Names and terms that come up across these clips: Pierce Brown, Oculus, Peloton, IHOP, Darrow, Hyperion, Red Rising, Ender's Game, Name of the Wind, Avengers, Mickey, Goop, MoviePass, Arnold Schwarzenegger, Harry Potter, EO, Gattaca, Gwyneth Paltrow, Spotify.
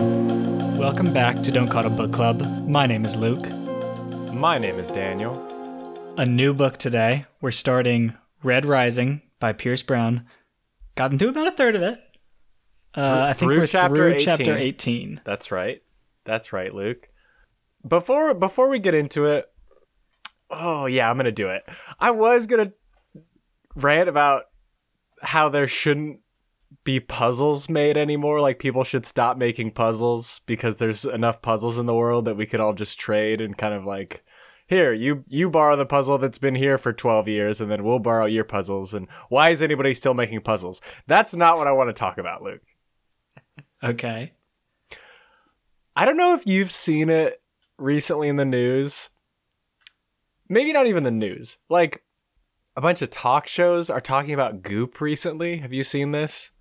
Welcome back to Don't Call It a Book Club. My name is Luke. My name is Daniel. A new book today. We're starting Red Rising by Pierce Brown. Gotten through about a third of it. I think we're through chapter 18. That's right, Luke. Before we get into it, oh yeah, I'm gonna do it. I was gonna rant about how there shouldn't be puzzles made anymore. Like, people should stop making puzzles because there's enough puzzles in the world that we could all just trade and kind of like, here, you borrow the puzzle that's been here for 12 years and then we'll borrow your puzzles. And why is anybody still making puzzles? That's not what I want to talk about, Luke. Okay. I don't know if you've seen it recently in the news. Maybe not even the news. Like, a bunch of talk shows are talking about Goop recently. Have you seen this?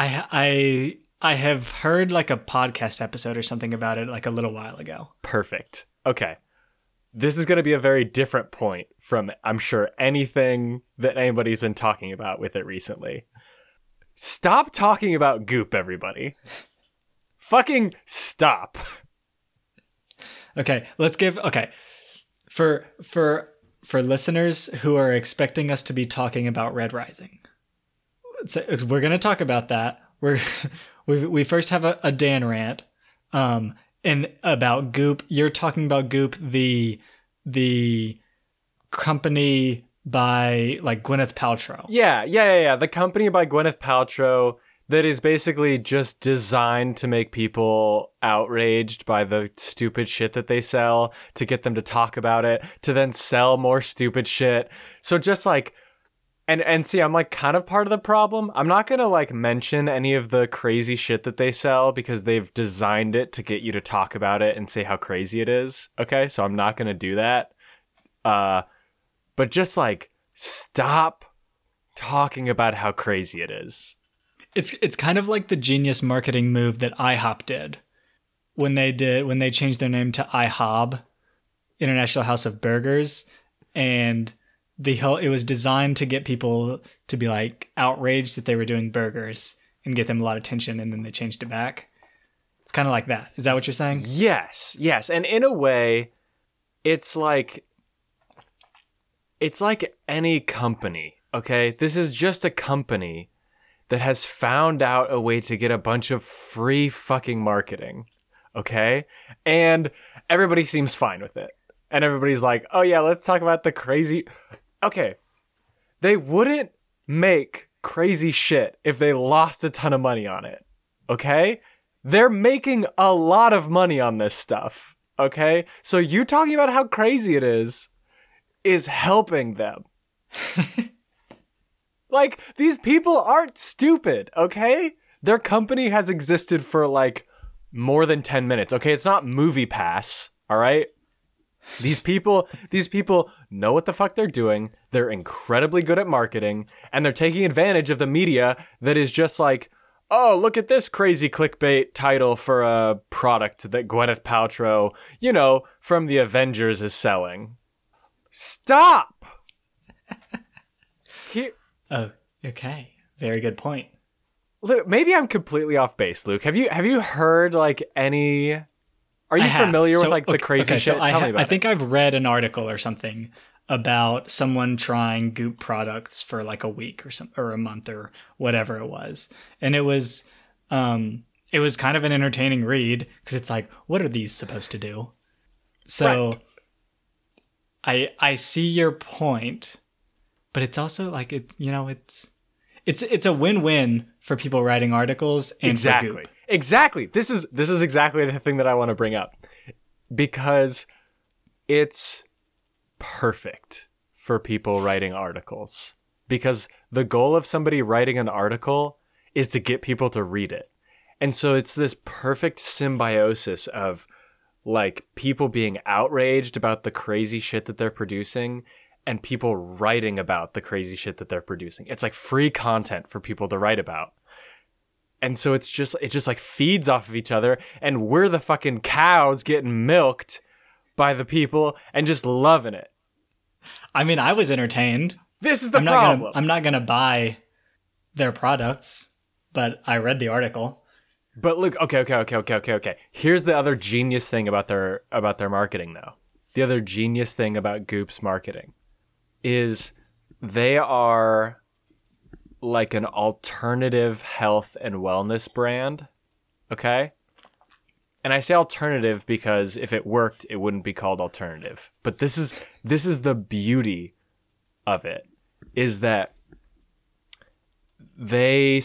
I have heard like a podcast episode or something about it like a little while ago. Perfect. Okay. This is going to be a very different point from, I'm sure, anything that anybody's been talking about with it recently. Stop talking about Goop, everybody. Fucking stop. Okay, let's give... Okay. For listeners who are expecting us to be talking about Red Rising, so we're going to talk about that. We first have a Dan rant, and about Goop. You're talking about Goop, the company by like Gwyneth Paltrow. Yeah. The company by Gwyneth Paltrow that is basically just designed to make people outraged by the stupid shit that they sell, to get them to talk about it, to then sell more stupid shit. So just like, and see, I'm like kind of part of the problem. I'm not going to like mention any of the crazy shit that they sell because they've designed it to get you to talk about it and say how crazy it is. Okay. So I'm not going to do that. But just like, stop talking about how crazy it is. It's kind of like the genius marketing move that IHOP did when they changed their name to IHOB, International House of Burgers, and it was designed to get people to be like outraged that they were doing burgers and get them a lot of attention, and then they changed it back. It's kind of like that. Is that what you're saying? Yes. And in a way, it's like any company, okay? This is just a company that has found out a way to get a bunch of free fucking marketing, okay? And everybody seems fine with it. And everybody's like, oh yeah, let's talk about the crazy... Okay, they wouldn't make crazy shit if they lost a ton of money on it, okay? They're making a lot of money on this stuff, okay? So you talking about how crazy it is helping them. Like, these people aren't stupid, okay? Their company has existed for, like, more than 10 minutes, okay? It's not MoviePass, all right? These people know what the fuck they're doing. They're incredibly good at marketing, and they're taking advantage of the media that is just like, oh, look at this crazy clickbait title for a product that Gwyneth Paltrow, you know, from the Avengers is selling. Stop! Oh, okay. Very good point. Luke, maybe I'm completely off base, Luke. Have you heard like any... Are you familiar with like the crazy shit? So Tell me about it. I think I've read an article or something about someone trying Goop products for like a week or some, or a month or whatever it was. And it was kind of an entertaining read because it's like, what are these supposed to do? So right. I see your point. But it's also like, it's a win-win for people writing articles and exactly. For Goop. Exactly. This is exactly the thing that I want to bring up, because it's perfect for people writing articles, because the goal of somebody writing an article is to get people to read it. And so it's this perfect symbiosis of like people being outraged about the crazy shit that they're producing and people writing about the crazy shit that they're producing. It's like free content for people to write about. And so it just like feeds off of each other, and we're the fucking cows getting milked by the people and just loving it. I mean, I was entertained. This is the problem. I'm not going to buy their products, but I read the article. But look, okay. Here's the other genius thing about their marketing, though. The other genius thing about Goop's marketing is they are like an alternative health and wellness brand, okay? And I say alternative because if it worked, it wouldn't be called alternative. But this is the beauty of it, is that they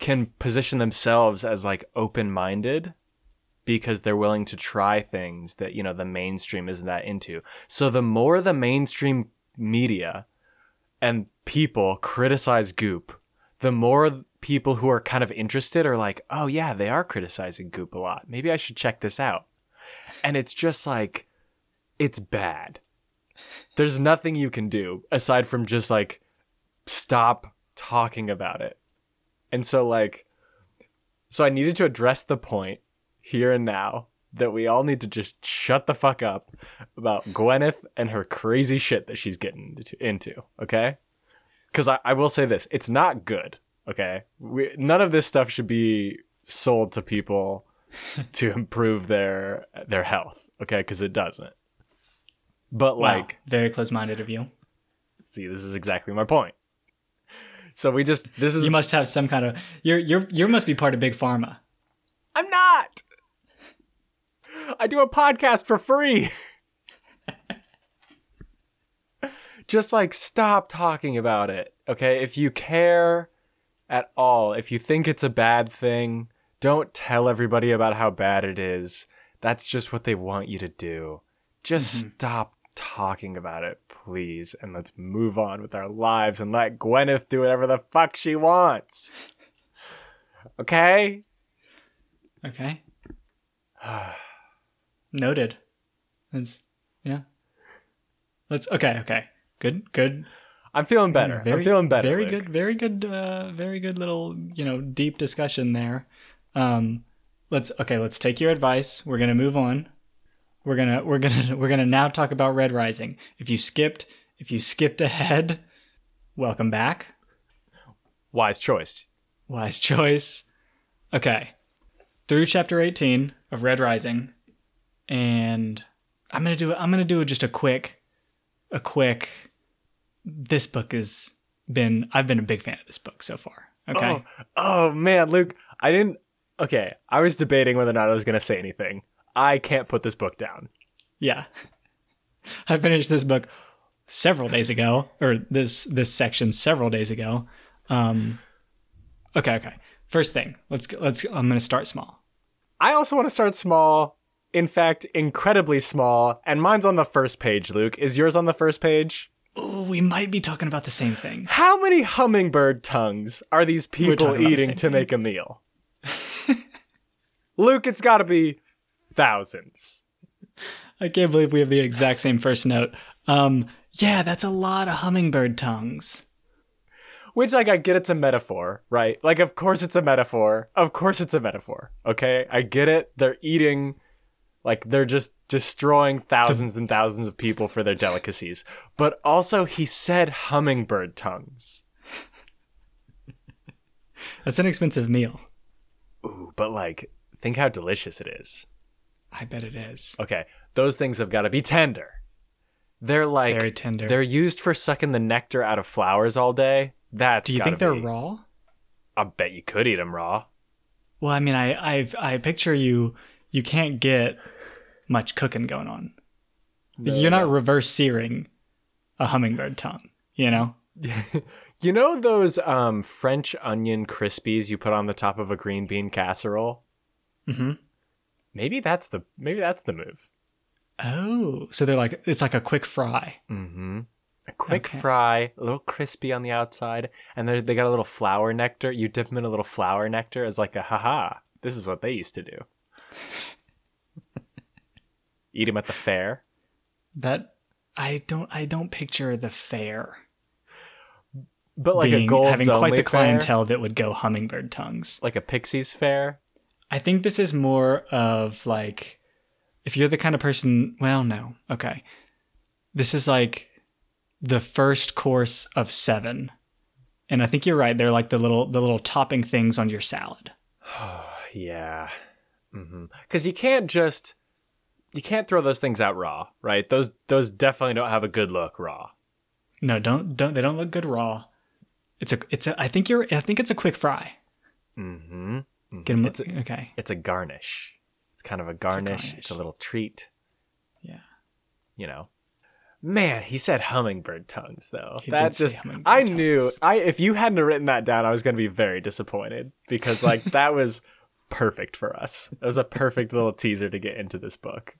can position themselves as like open-minded because they're willing to try things that, you know, the mainstream isn't that into. So the more the mainstream media and people criticize Goop, the more people who are kind of interested are like, oh yeah, they are criticizing Goop a lot. Maybe I should check this out. And it's just like, it's bad. There's nothing you can do aside from just like, stop talking about it. And so I needed to address the point here and now that we all need to just shut the fuck up about Gwyneth and her crazy shit that she's getting into, okay? Because I will say this, it's not good, okay? None of this stuff should be sold to people to improve their health, okay? Because it doesn't. But like... Wow, very close-minded of you. See, this is exactly my point. So we just, this is... You must have some kind of, you must be part of Big Pharma. I'm not. I do a podcast for free. Just like, stop talking about it. Okay. If you care at all, if you think it's a bad thing, don't tell everybody about how bad it is. That's just what they want you to do. Just stop talking about it, please, and let's move on with our lives and let Gwyneth do whatever the fuck she wants. Okay. Noted. That's, yeah. Let's okay. Good. I'm feeling better. Very Luke. Good, very good little, you know, deep discussion there. Let's take your advice. We're gonna move on. We're gonna now talk about Red Rising. If you skipped ahead, welcome back. Wise choice. Okay, through chapter 18 of Red Rising, and I'm gonna do just a quick. This book has been. I've been a big fan of this book so far. Okay. Oh man, Luke, I didn't. Okay, I was debating whether or not I was gonna say anything. I can't put this book down. Yeah. I finished this book several days ago, or this section several days ago. Okay. First thing, let's I'm going to start small. I also want to start small. In fact, incredibly small. And mine's on the first page, Luke. Is yours on the first page? Oh, we might be talking about the same thing. How many hummingbird tongues are these people eating to make a meal? Luke, it's got to be... thousands. I can't believe we have the exact same first note. Yeah, that's a lot of hummingbird tongues. Which, like, I get it's a metaphor, right? Like, of course it's a metaphor. Okay? I get it. They're eating, like, they're just destroying thousands and thousands of people for their delicacies. But also, he said hummingbird tongues. That's an expensive meal. Ooh, but, like, think how delicious it is. I bet it is. Okay. Those things have got to be tender. They're like... very tender. They're used for sucking the nectar out of flowers all day. That's gotta be... Do you think they're raw? I bet you could eat them raw. Well, I mean, I picture you can't get much cooking going on. No, you're not reverse searing a hummingbird tongue, you know? You know those French onion crispies you put on the top of a green bean casserole? Mm-hmm. Maybe that's the move. Oh, so they're like, it's like a quick fry. Mm-hmm. A quick fry, a little crispy on the outside, and they got a little flower nectar. You dip them in a little flower nectar as like a haha. This is what they used to do. Eat them at the fair. That I don't picture the fair. But like a Gold's having quite the clientele that would go hummingbird tongues, like a Pixies fair. I think this is more of like, if you're the kind of person, well, no. Okay. This is like the first course of 7. And I think you're right. They're like the little topping things on your salad. yeah. Mm-hmm. Because you can't throw those things out raw, right? Those definitely don't have a good look raw. No, don't they don't look good raw. It's a I think it's a quick fry. Mm-hmm. Mm-hmm. Get them, okay. It's a garnish. It's kind of a garnish. It's a little treat. Yeah. You know. Man, he said hummingbird tongues though. If you hadn't written that down, I was going to be very disappointed because like that was perfect for us. It was a perfect little teaser to get into this book.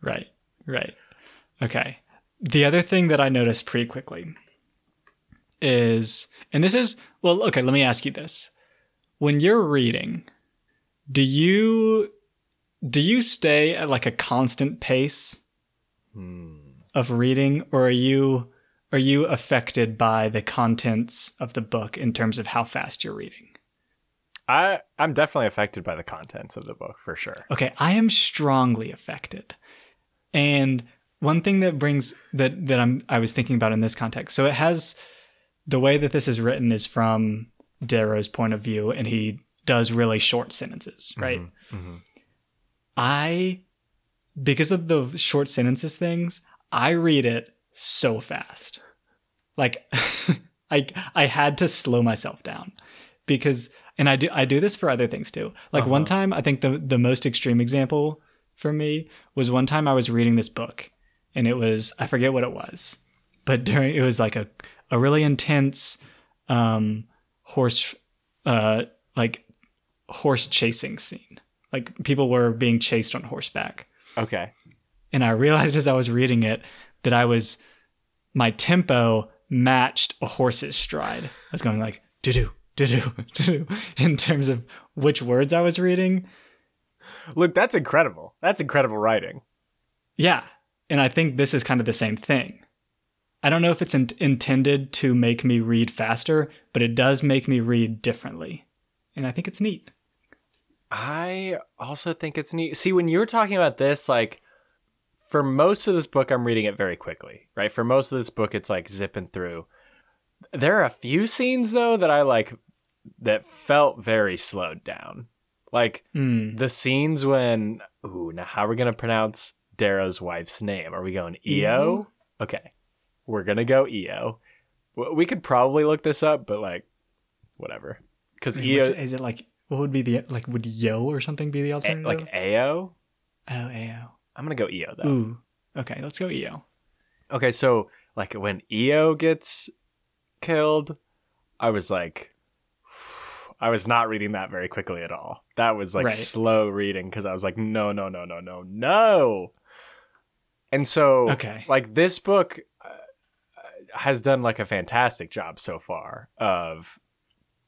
Right. Okay. The other thing that I noticed pretty quickly is, and this is, well, okay, let me ask you this. When you're reading, do you stay at like a constant pace of reading, or are you affected by the contents of the book in terms of how fast you're reading? I'm definitely affected by the contents of the book for sure. Okay, I am strongly affected. And one thing that brings that I was thinking about in this context. So it has the way that this is written is from Darrow's point of view, and he does really short sentences, right? Mm-hmm, mm-hmm. Because of the short sentences things, I read it so fast. Like I had to slow myself down because. And I do this for other things too. Like one time, I think the most extreme example for me was one time I was reading this book and it was, I forget what it was, but it was like a really intense horse chasing scene. Like people were being chased on horseback. Okay. And I realized as I was reading it that my tempo matched a horse's stride. I was going like, doo-doo. In terms of which words I was reading. Look, that's incredible. That's incredible writing. Yeah. And I think this is kind of the same thing. I don't know if it's intended to make me read faster, but it does make me read differently. And I think it's neat. I also think it's neat. See, when you were talking about this, like for most of this book, I'm reading it very quickly, right? For most of this book, it's like zipping through. There are a few scenes though that I like that felt very slowed down. Like the scenes when, now how are we going to pronounce Darrow's wife's name? Are we going EO? Okay. We're going to go EO. We could probably look this up, but like whatever. Cuz EO is it like what would be the like would yo or something be the alternative? Like AO? Oh, AO. I'm going to go EO though. Ooh. Okay, let's go EO. Okay, so like when EO gets killed, I was like, I was not reading that very quickly at all. That was like slow reading because I was like, no. And so, like this book has done like a fantastic job so far of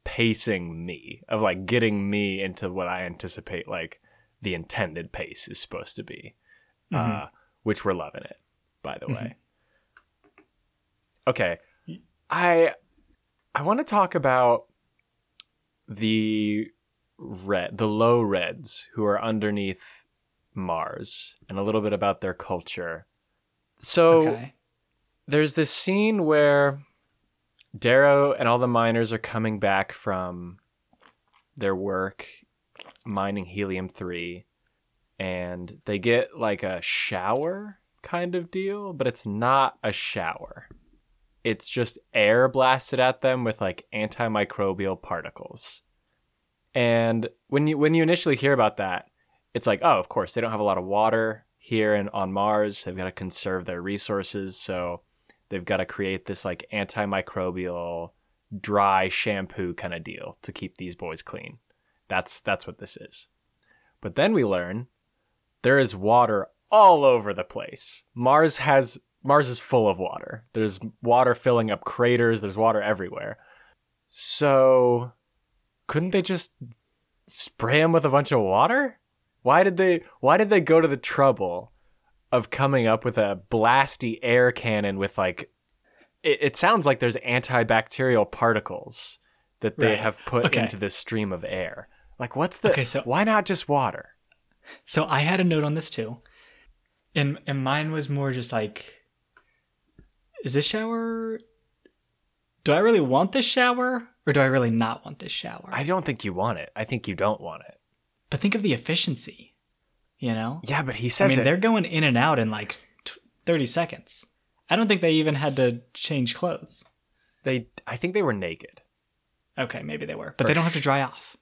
pacing me, of like getting me into what I anticipate like the intended pace is supposed to be, which we're loving it, by the way. Okay. I want to talk about the low reds who are underneath Mars and a little bit about their culture. So there's this scene where Darrow and all the miners are coming back from their work mining helium-3, and they get like a shower kind of deal, but it's not a shower. It's just air blasted at them with like antimicrobial particles. And when you initially hear about that, it's like, oh, of course, they don't have a lot of water here and on Mars. They've got to conserve their resources. So they've got to create this like antimicrobial dry shampoo kind of deal to keep these boys clean. That's what this is. But then we learn there is water all over the place. Mars is full of water. There's water filling up craters. There's water everywhere. So couldn't they just spray them with a bunch of water? Why did they go to the trouble of coming up with a blasty air cannon with like, it sounds like there's antibacterial particles that they have put into this stream of air. Like why not just water? So I had a note on this too. And mine was more just like, is this shower do I really want this shower or do I really not want this shower? I don't think you want it. I think you don't want it. But think of the efficiency, you know? Yeah, but he says they're going in and out in like 30 seconds. I don't think they even had to change clothes. I think they were naked. Okay, maybe they were. But they don't have to dry off.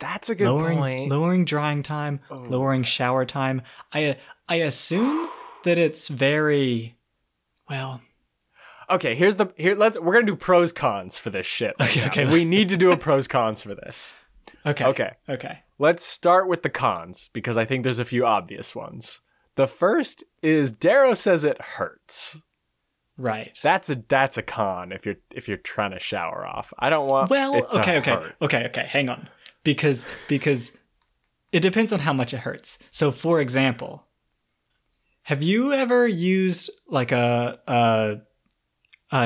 That's a good point. Lowering drying time, lowering shower time. I assume that it's very well. Okay, we're gonna do pros cons for this shit. Okay. We need to do a pros cons for this. Okay. Let's start with the cons because I think there's a few obvious ones. The first is Darrow says it hurts. Right. That's a con if you're trying to shower off. I don't want. Well, it to hurt. Okay. Hang on. Because it depends on how much it hurts. So, for example, have you ever used like a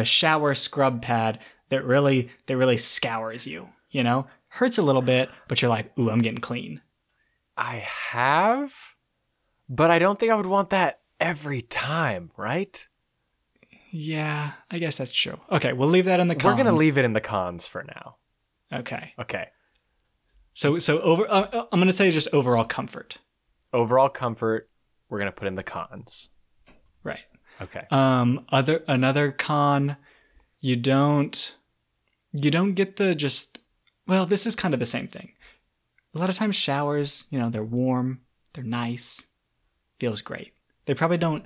shower scrub pad that really scours you? You know, hurts a little bit, but you're like, "Ooh, I'm getting clean." I have, but I don't think I would want that every time, right? Yeah, I guess that's true. Okay, we'll leave that in the cons. We're gonna leave it in the cons for now. Okay. So I'm going to say just overall comfort. Overall comfort, we're going to put in the cons. Right. Okay. Another con, you don't get the this is kind of the same thing. A lot of times showers, you know, they're warm, they're nice, feels great. You don't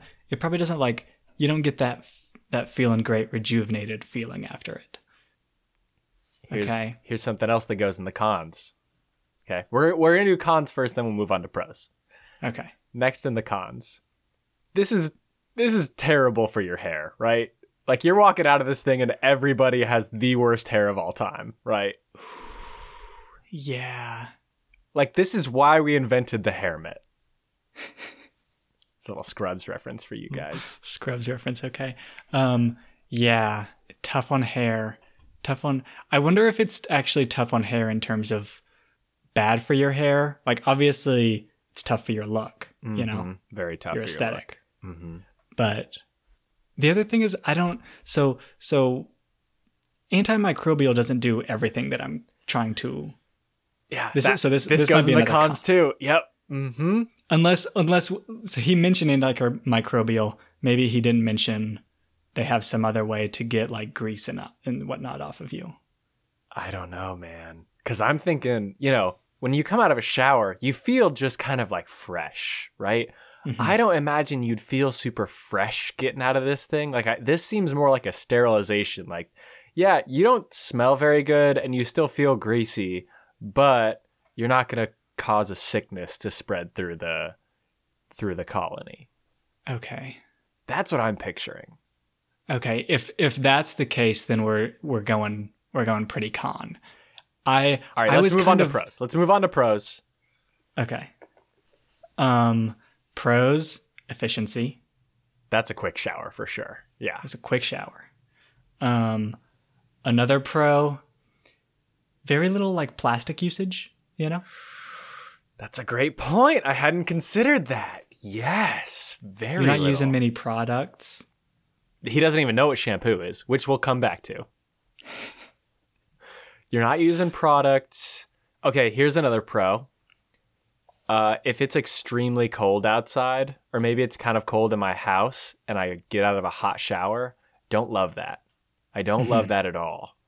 get that feeling great, rejuvenated feeling after it. Here's something else that goes in the cons. Okay, we're going to do cons first, then we'll move on to pros. Okay. Next in the cons. This is terrible for your hair, right? Like, you're walking out of this thing and everybody has the worst hair of all time, right? Yeah. Like, this is why we invented the hair mitt. It's a little Scrubs reference for you guys. Scrubs reference, okay. Yeah, tough on hair. I wonder if it's actually tough on hair in terms of bad for your hair. Like, obviously it's tough for your look, you know, very tough your aesthetic. Your look. Mm-hmm. But the other thing is so antimicrobial doesn't do everything that I'm trying to. Yeah. This goes in the cons too. Yep. Mm-hmm. Unless so he mentioned antimicrobial, maybe he didn't mention they have some other way to get like grease and whatnot off of you. I don't know, man. 'Cause I'm thinking, you know, when you come out of a shower, you feel just kind of like fresh, right? Mm-hmm. I don't imagine you'd feel super fresh getting out of this thing. Like, this seems more like a sterilization. Like, yeah, you don't smell very good and you still feel greasy, but you're not going to cause a sickness to spread through the colony. Okay. That's what I'm picturing. Okay, if that's the case, then we're going pretty con. All right, let's move on to pros. Let's move on to pros. Okay. Pros, efficiency. That's a quick shower for sure. Yeah. It's a quick shower. Another pro, very little like plastic usage, you know? That's a great point. I hadn't considered that. Yes, very little. You're not using many products. He doesn't even know what shampoo is, which we'll come back to. You're not using products. Okay, here's another pro. If it's extremely cold outside, or maybe it's kind of cold in my house and I get out of a hot shower, don't love that. I don't love that at all.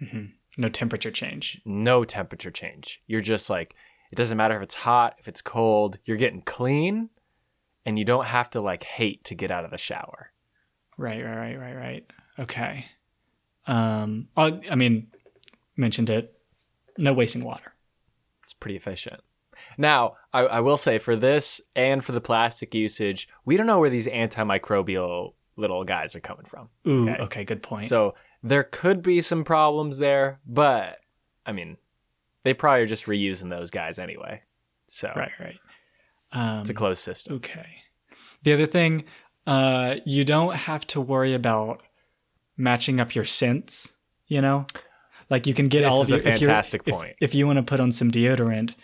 Mm-hmm. No temperature change. You're just like, it doesn't matter if it's hot, if it's cold, you're getting clean and you don't have to like hate to get out of the shower. Right. Okay. Mentioned it. No wasting water. It's pretty efficient. Now, I will say for this and for the plastic usage, we don't know where these antimicrobial little guys are coming from. Ooh, okay, good point. So there could be some problems there, but I mean, they probably are just reusing those guys anyway. So right. It's a closed system. Okay. The other thing, you don't have to worry about matching up your scents, you know? Like, you can get all of your... This is a fantastic point. If you want to put on some deodorant,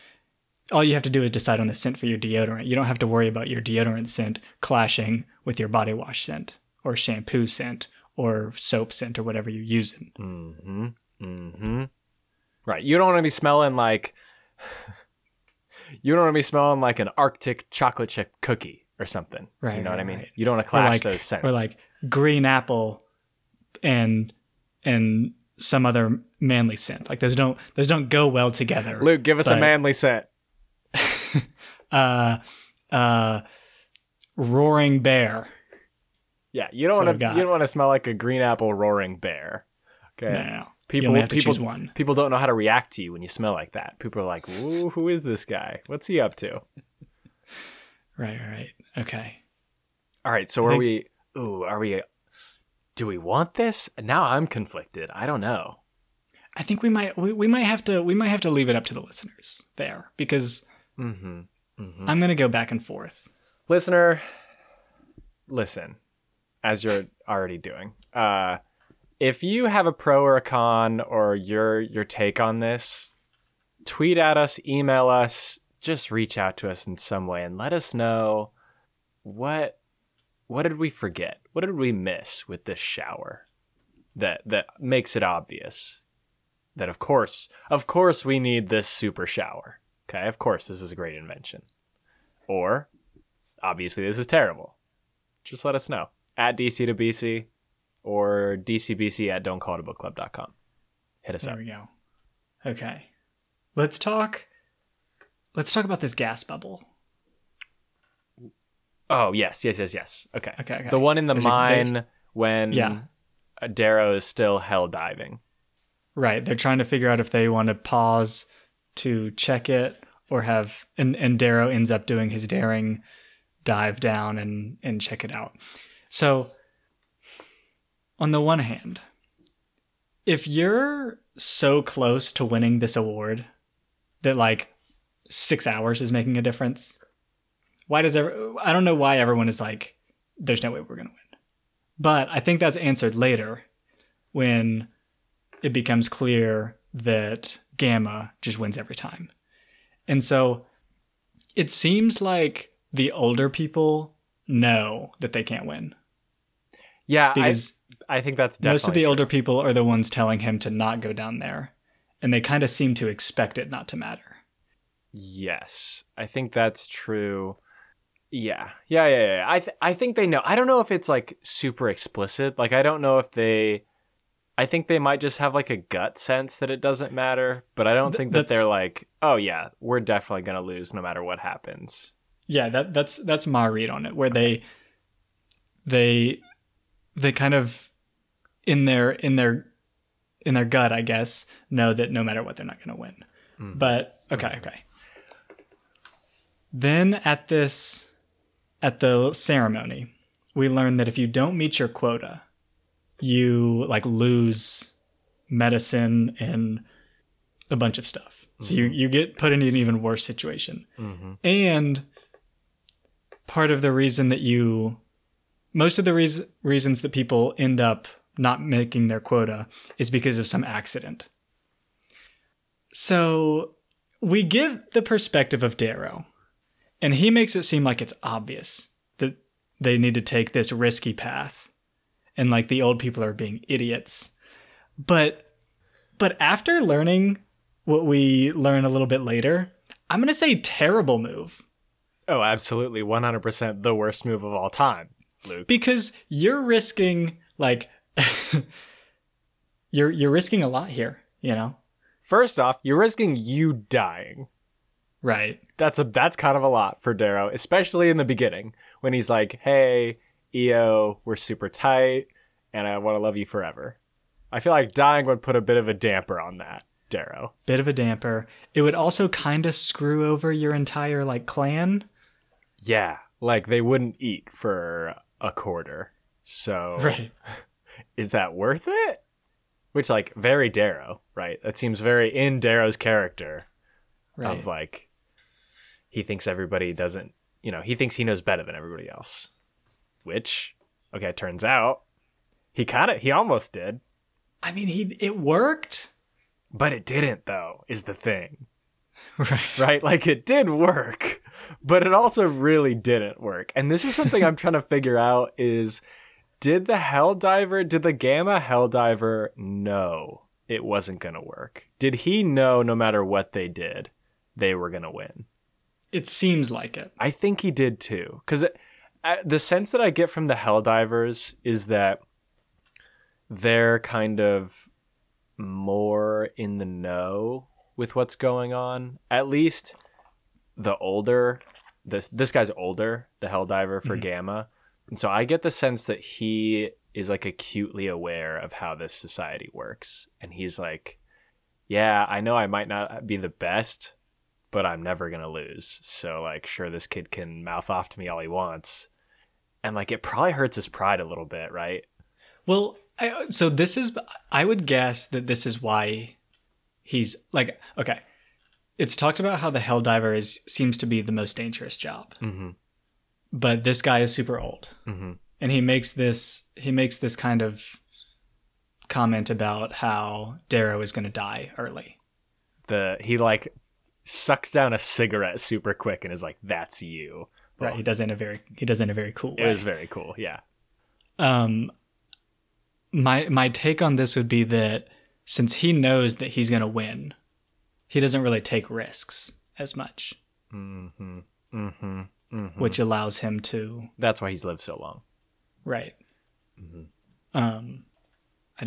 all you have to do is decide on the scent for your deodorant. You don't have to worry about your deodorant scent clashing with your body wash scent or shampoo scent or soap scent or whatever you're using. Mm-hmm. Mm-hmm. Right. You don't want to be smelling like... You don't want to be smelling like an Arctic chocolate chip cookie or something. Right. You know what I mean? Right. You don't want to clash those scents. Or like green apple and some other manly scent. Like those don't go well together. Luke, give us a manly scent. Roaring bear. Yeah, you don't want to smell like a green apple roaring bear. Okay. No. People don't know how to react to you when you smell like that. People are like, "Ooh, who is this guy? What's he up to?" Right. Okay. All right. So do we want this? Now I'm conflicted. I don't know. I think we might have to leave it up to the listeners there, because I'm going to go back and forth. Listener, listen, as you're already doing. If you have a pro or a con or your take on this, tweet at us, email us, just reach out to us in some way and let us know what did we forget? What did we miss with this shower that makes it obvious that of course we need this super shower. Okay, of course this is a great invention. Or obviously this is terrible. Just let us know. At DC to BC. Or dcbc@don'tcallitabookclub.com. Hit us up. There we go. Okay. Let's talk about this gas bubble. Oh, yes. Okay. The one in the mine when Darrow is still hell diving. Right. They're trying to figure out if they want to pause to check it or have... And Darrow ends up doing his daring dive down and check it out. So... On the one hand, if you're so close to winning this award that 6 hours is making a difference, I don't know why everyone is like, there's no way we're going to win. But I think that's answered later when it becomes clear that Gamma just wins every time. And so it seems like the older people know that they can't win. Yeah, I think that's definitely most of the older people are the ones telling him to not go down there, and they kind of seem to expect it not to matter. Yes, I think that's true. Yeah. I think they know. I don't know if it's super explicit. I don't know if they. I think they might just have a gut sense that it doesn't matter, but I don't think that they're like, oh yeah, we're definitely gonna lose no matter what happens. Yeah, that's my read on it. Where they kind of in their gut, I guess, know that no matter what, they're not going to win. Mm-hmm. But okay. Then at the ceremony, we learn that if you don't meet your quota, you lose medicine and a bunch of stuff. Mm-hmm. So you get put in an even worse situation. Mm-hmm. And part of the reason that most of the reasons that people end up not making their quota is because of some accident. So we get the perspective of Darrow, and he makes it seem like it's obvious that they need to take this risky path, and the old people are being idiots. But after learning what we learn a little bit later, I'm going to say terrible move. Oh, absolutely. 100% the worst move of all time. Luke. Because you're risking you're risking a lot here, you know. First off, you're risking you dying. Right. That's kind of a lot for Darrow, especially in the beginning when he's like, "Hey, EO, we're super tight and I want to love you forever." I feel like dying would put a bit of a damper on that, Darrow. Bit of a damper. It would also kind of screw over your entire clan. Yeah. They wouldn't eat for a quarter. So right. Is that worth it? Which very Darrow, right? That seems very in Darrow's character. Right. Of he thinks everybody doesn't, he thinks he knows better than everybody else. Which, okay, turns out he almost did. I mean, it worked. But it didn't though, is the thing. Right. It did work, but it also really didn't work. And this is something I'm trying to figure out is Did the Helldiver, did the Gamma Helldiver know it wasn't going to work? Did he know no matter what they did, they were going to win? It seems like it. I think he did too. Because the sense that I get from the Helldivers is that they're kind of more in the know with what's going on. At least the older, this guy's older, the Helldiver for Gamma. And so I get the sense that he is like acutely aware of how this society works. And he's like, yeah, I know I might not be the best, but I'm never going to lose. So like, sure, this kid can mouth off to me all he wants. And like, it probably hurts his pride a little bit, right? Well, so this is, I would guess that this is why he's like, okay. It's talked about how the Helldiver seems to be the most dangerous job. Mm-hmm. But this guy is super old, and he makes this kind of comment about how Darrow is going to die early. He like sucks down a cigarette super quick and is like, "That's you." Well, right. He does it in a very cool way. It was very cool. Yeah. My take on this would be that since he knows that he's going to win, he doesn't really take risks as much. Mm-hmm. Mm-hmm. Mm-hmm. Which allows him to... That's why he's lived so long. Right. Mm-hmm. I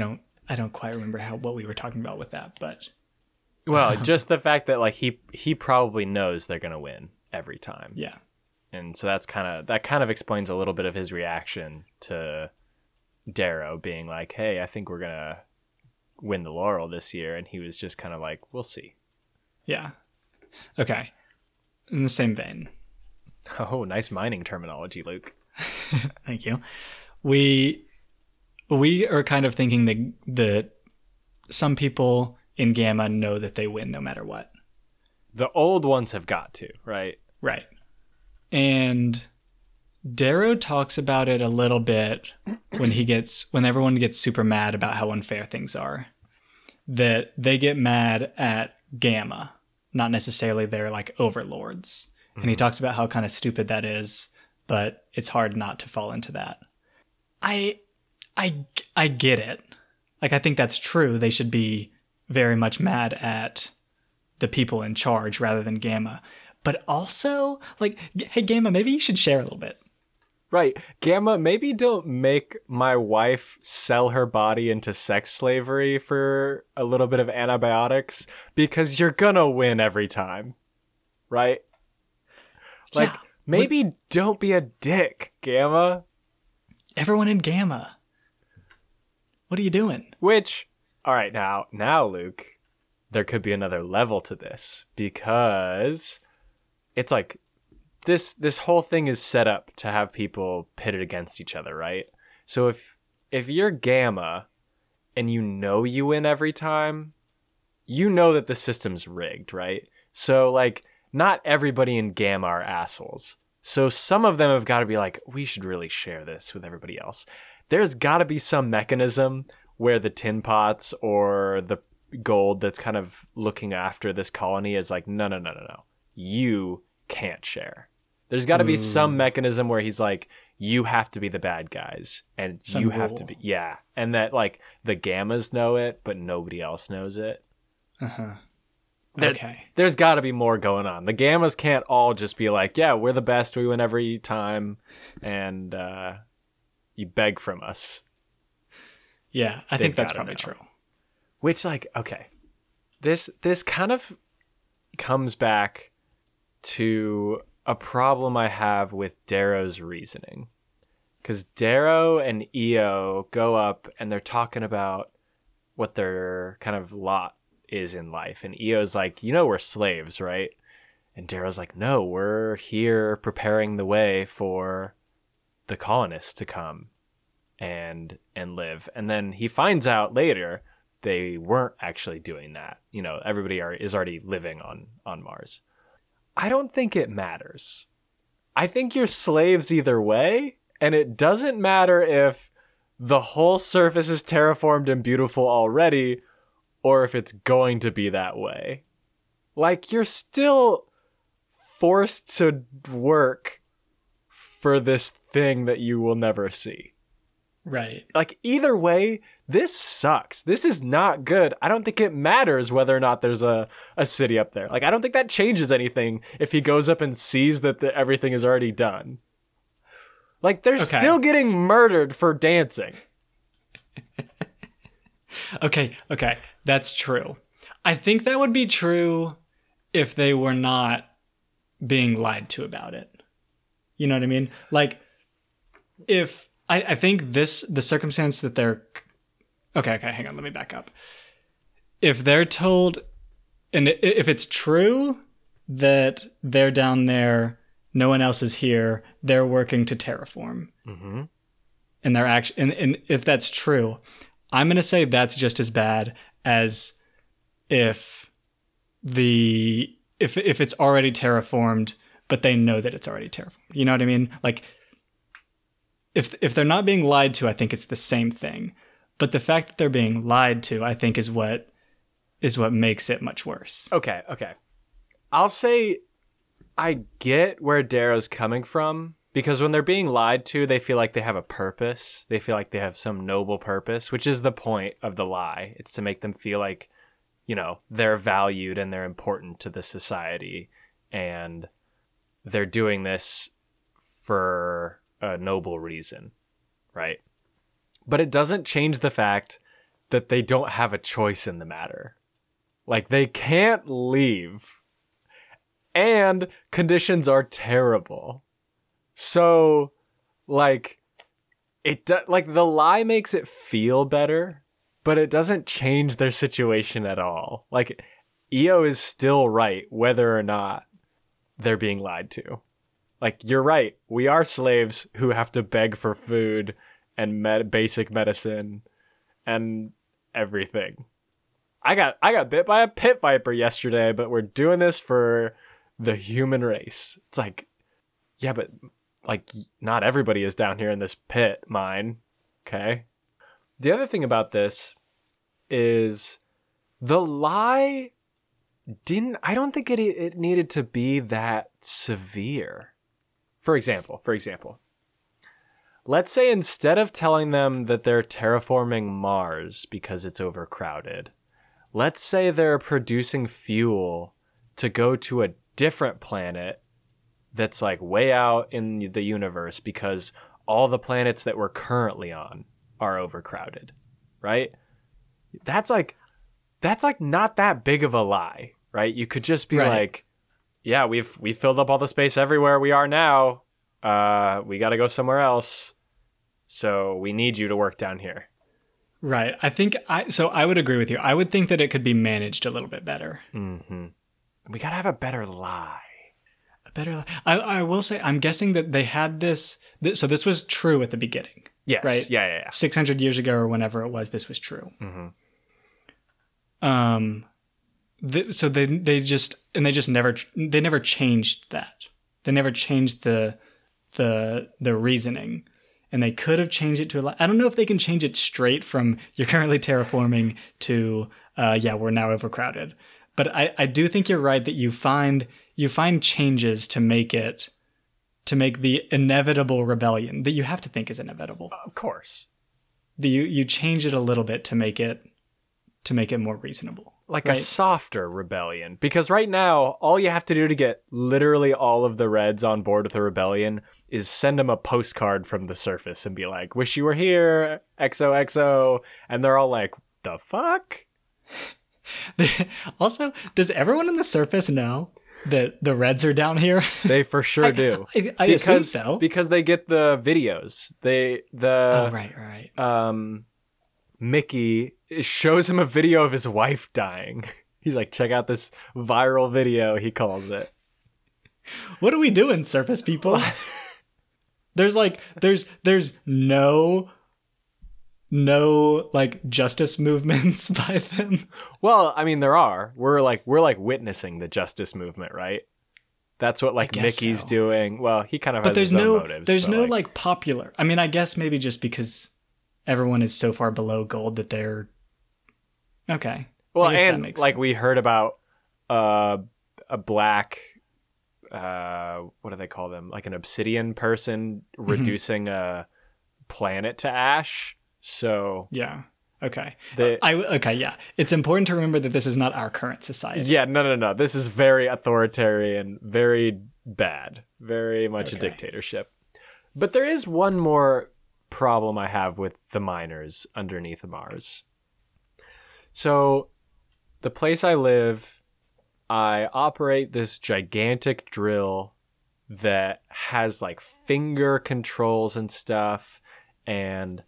don't quite remember what we were talking about with that, but... Well, just the fact that like he probably knows they're going to win every time. Yeah. And so that kind of explains a little bit of his reaction to Darrow being like, "Hey, I think we're going to win the laurel this year." And he was just kind of like, "We'll see." Yeah. Okay. In the same vein... Oh, nice mining terminology, Luke. Thank you. We are kind of thinking that some people in Gamma know that they win no matter what. The old ones have got to, right? Right. And Darrow talks about it a little bit when everyone gets super mad about how unfair things are. That they get mad at Gamma, not necessarily their like overlords. And he talks about how kind of stupid that is, but it's hard not to fall into that. I get it. Like, I think that's true. They should be very much mad at the people in charge rather than Gamma. But also, like, hey, Gamma, maybe you should share a little bit. Right. Gamma, maybe don't make my wife sell her body into sex slavery for a little bit of antibiotics, because you're going to win every time. Right? Like, yeah. Maybe don't be a dick, Gamma. Everyone in Gamma. What are you doing? Which, all right, now, Luke, there could be another level to this, because it's like this whole thing is set up to have people pitted against each other, right? So if you're Gamma and you know you win every time, you know that the system's rigged, right? So, like... Not everybody in Gamma are assholes. So some of them have got to be like, we should really share this with everybody else. There's got to be some mechanism where the tin pots or the gold that's kind of looking after this colony is like, no. You can't share. There's got to be some mechanism where he's like, you have to be the bad guys. And some you rule. Have to be. Yeah. And that like the Gammas know it, but nobody else knows it. Uh-huh. Okay. There's got to be more going on. The Gammas can't all just be like, yeah, we're the best. We win every time. And you beg from us. Yeah, I think that's probably true. Which, like, okay. This kind of comes back to a problem I have with Darrow's reasoning. Because Darrow and EO go up and they're talking about what their kind of lot is in life, and EO's like, you know, we're slaves, right? And Darrow's like, no, we're here preparing the way for the colonists to come and live. And then he finds out later they weren't actually doing that. You know, everybody is already living on Mars. I don't think it matters. I think you're slaves either way, and it doesn't matter if the whole surface is terraformed and beautiful already, or if it's going to be that way. Like, you're still forced to work for this thing that you will never see. Right. Like, either way, this sucks. This is not good. I don't think it matters whether or not there's a city up there. Like, I don't think that changes anything if he goes up and sees that everything is already done. Like, they're still getting murdered for dancing. Okay. That's true. I think that would be true if they were not being lied to about it. You know what I mean? Like, if... I think the circumstance that they're... Okay, hang on, let me back up. If they're told... And if it's true that they're down there, no one else is here, they're working to terraform. Mm-hmm. And they're and if that's true, I'm going to say that's just as bad as if it's already terraformed, but they know that it's already terraformed. You know what I mean? Like... If they're not being lied to, I think it's the same thing. But the fact that they're being lied to, I think, is what makes it much worse. Okay. I'll say I get where Darrow's coming from, because when they're being lied to, they feel like they have a purpose. They feel like they have some noble purpose, which is the point of the lie. It's to make them feel like, you know, they're valued and they're important to the society. And they're doing this for... a noble reason, right? But it doesn't change the fact that they don't have a choice in the matter. Like, they can't leave, and conditions are terrible. So, like, the lie makes it feel better, but it doesn't change their situation at all. Like, EO is still right whether or not they're being lied to. Like, you're right. We are slaves who have to beg for food and basic medicine and everything. I got bit by a pit viper yesterday, but we're doing this for the human race. It's like, yeah, but like, not everybody is down here in this pit mine. Okay. The other thing about this is the lie I don't think it needed to be that severe. For example, let's say instead of telling them that they're terraforming Mars because it's overcrowded, let's say they're producing fuel to go to a different planet that's like way out in the universe because all the planets that we're currently on are overcrowded, right? That's like not that big of a lie, right? You could just be like... yeah, we filled up all the space everywhere we are now. We got to go somewhere else. So we need you to work down here. Right. I would agree with you. I would think that it could be managed a little bit better. Mm-hmm. We got to have a better lie. I will say, I'm guessing that they had this. So this was true at the beginning. Yes. Right? Yeah. 600 years ago or whenever it was, this was true. Mm-hmm. So they never changed that. They never changed the reasoning, and they could have changed it to I don't know if they can change it straight from you're currently terraforming to we're now overcrowded. But I do think you're right that you find changes to make the inevitable rebellion that you have to think is inevitable. Of course, you change it a little bit to make it more reasonable. Like a softer rebellion. Because right now, all you have to do to get literally all of the Reds on board with the rebellion is send them a postcard from the surface and be like, wish you were here, XOXO. And they're all like, the fuck? Also, does everyone on the surface know that the Reds are down here? They for sure do. I assume so. Because they get the videos. Right. Mickey... It shows him a video of his wife dying. He's like, check out this viral video, he calls it. What are we doing, surface people? There's no like justice movements by them. Well, I mean, there are. We're like witnessing the justice movement, right? That's what like Mickey's doing. Well, he kind of has his own motives. There's no like popular. I mean, I guess maybe just because everyone is so far below gold that they're... Okay. Well, and like we heard about a black, what do they call them? Like an obsidian person reducing a planet to ash. So yeah. Okay. Okay, yeah. It's important to remember that this is not our current society. Yeah, no. This is very authoritarian, very bad, very much a dictatorship. But there is one more problem I have with the miners underneath Mars. So the place I live, I operate this gigantic drill that has like finger controls and stuff, and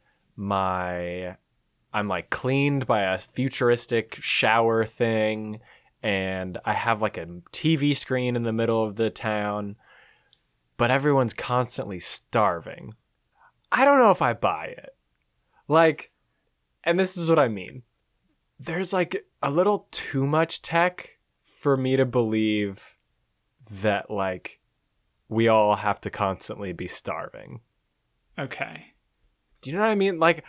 I'm like cleaned by a futuristic shower thing, and I have like a TV screen in the middle of the town, but everyone's constantly starving. I don't know if I buy it. Like, and this is what I mean. There's like a little too much tech for me to believe that like we all have to constantly be starving. Okay. Do you know what I mean? Like,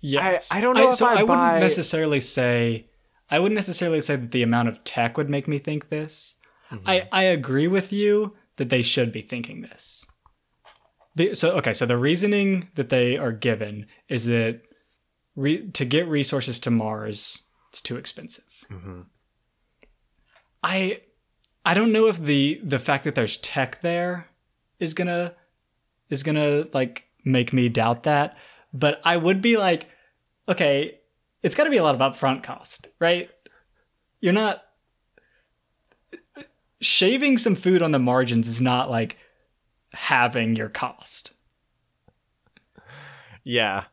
yes. I don't know if I buy... I wouldn't necessarily say that the amount of tech would make me think this. Mm-hmm. I agree with you that they should be thinking this. So the reasoning that they are given is that to get resources to Mars, it's too expensive. Mm-hmm. I don't know if the fact that there's tech there is gonna like make me doubt that, but I would be like, okay, it's got to be a lot of upfront cost, right? You're not shaving some food on the margins is not like having your cost. Yeah.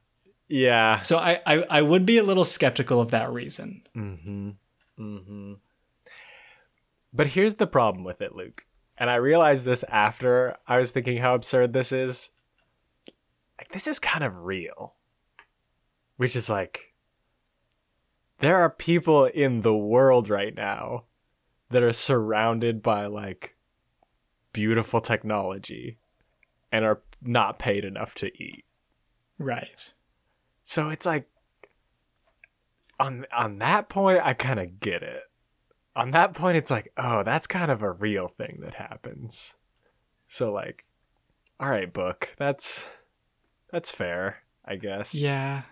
So I would be a little skeptical of that reason. Mm-hmm. But here's the problem with it, Luke. And I realized this after I was thinking how absurd this is. Like, this is kind of real. Which is like, there are people in the world right now that are surrounded by like beautiful technology and are not paid enough to eat. Right. So it's like, on that point, I kind of get it. On that point, it's like, oh, that's kind of a real thing that happens. So like, all right, book, that's fair, I guess. Yeah.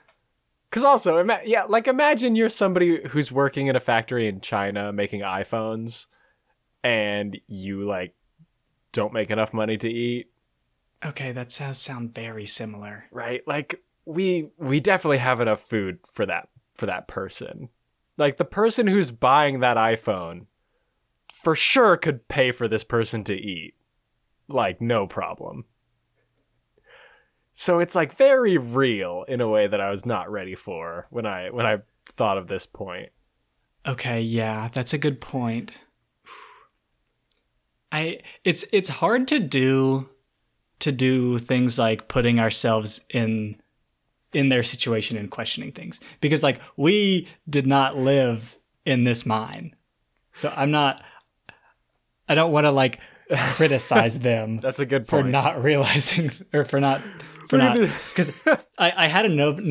Because also, imagine you're somebody who's working at a factory in China making iPhones, and you like don't make enough money to eat. Okay, that sounds very similar. Right? Like we definitely have enough food for that person. Like the person who's buying that iPhone for sure could pay for this person to eat. Like no problem. So it's like very real in a way that I was not ready for when I thought of this point. Okay, yeah, that's a good point. It's hard to do things like putting ourselves in their situation and questioning things, because like we did not live in this mine. So I don't want to like criticize them. That's a good point. For not realizing or for not. Because I had another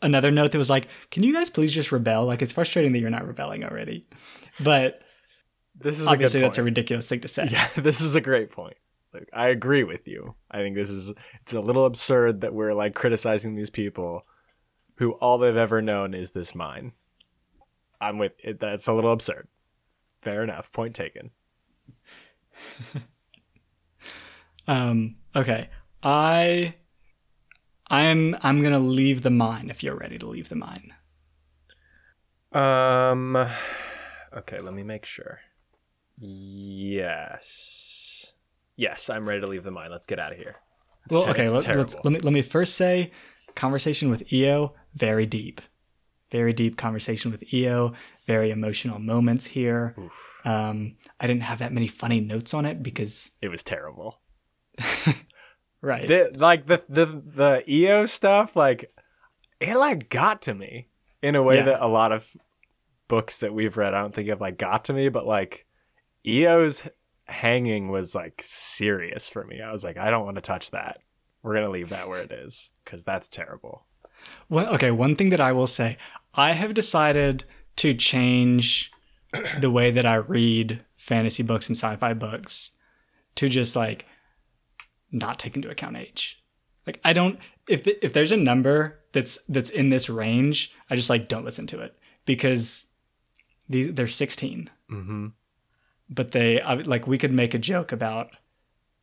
note that was like, can you guys please just rebel? Like, it's frustrating that you're not rebelling already. But this is obviously that's a ridiculous thing to say. Yeah, this is a great point. Like, I agree with you. I think it's a little absurd that we're like criticizing these people who all they've ever known is this mine. I'm with it. That's a little absurd. Fair enough. Point taken. Okay. I'm gonna leave the mine if you're ready to leave the mine. Okay, let me make sure. Yes, I'm ready to leave the mine. Let's get out of here. Let me first say, conversation with EO, very deep. Very deep conversation with EO, very emotional moments here. I didn't have that many funny notes on it because it was terrible. Right. The EO stuff, like, it like got to me in a way that a lot of books that we've read, I don't think have like got to me, but like EO's hanging was like serious for me. I was like, I don't want to touch that. We're going to leave that where it is because that's terrible. Well, okay. One thing that I will say, I have decided to change the way that I read fantasy books and sci-fi books to just like, not take into account age. Like, I don't, if there's a number that's in this range, I just like don't listen to it, because they're 16. Mm-hmm. But they, like, we could make a joke about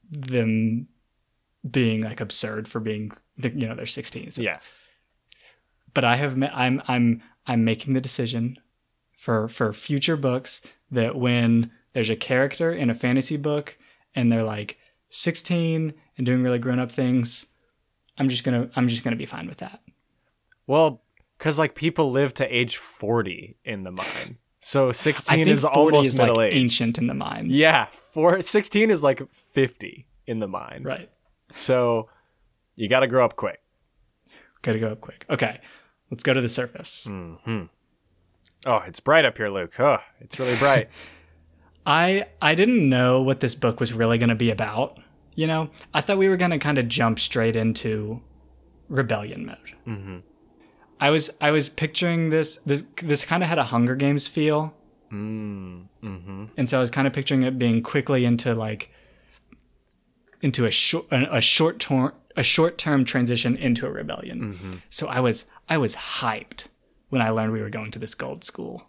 them being like absurd for being, you know, they're 16. So. Yeah. But I have, I'm making the decision for future books that when there's a character in a fantasy book and they're like 16 and doing really grown up things, I'm just gonna be fine with that. Well, because like people live to age 40 in the mine, so 16 is almost middle age. Ancient in the mines. Yeah, 16 is like 50 in the mine. Right. So you got to grow up quick. Got to go up quick. Okay, let's go to the surface. Mm-hmm. Oh, it's bright up here, Luke. Oh, it's really bright. I didn't know what this book was really going to be about. You know, I thought we were going to kind of jump straight into rebellion mode. Mm-hmm. I was picturing this kind of had a Hunger Games feel. Mm-hmm. And so I was kind of picturing it being quickly into like into a short-term transition into a rebellion. Mm-hmm. So I was hyped when I learned we were going to this gold school.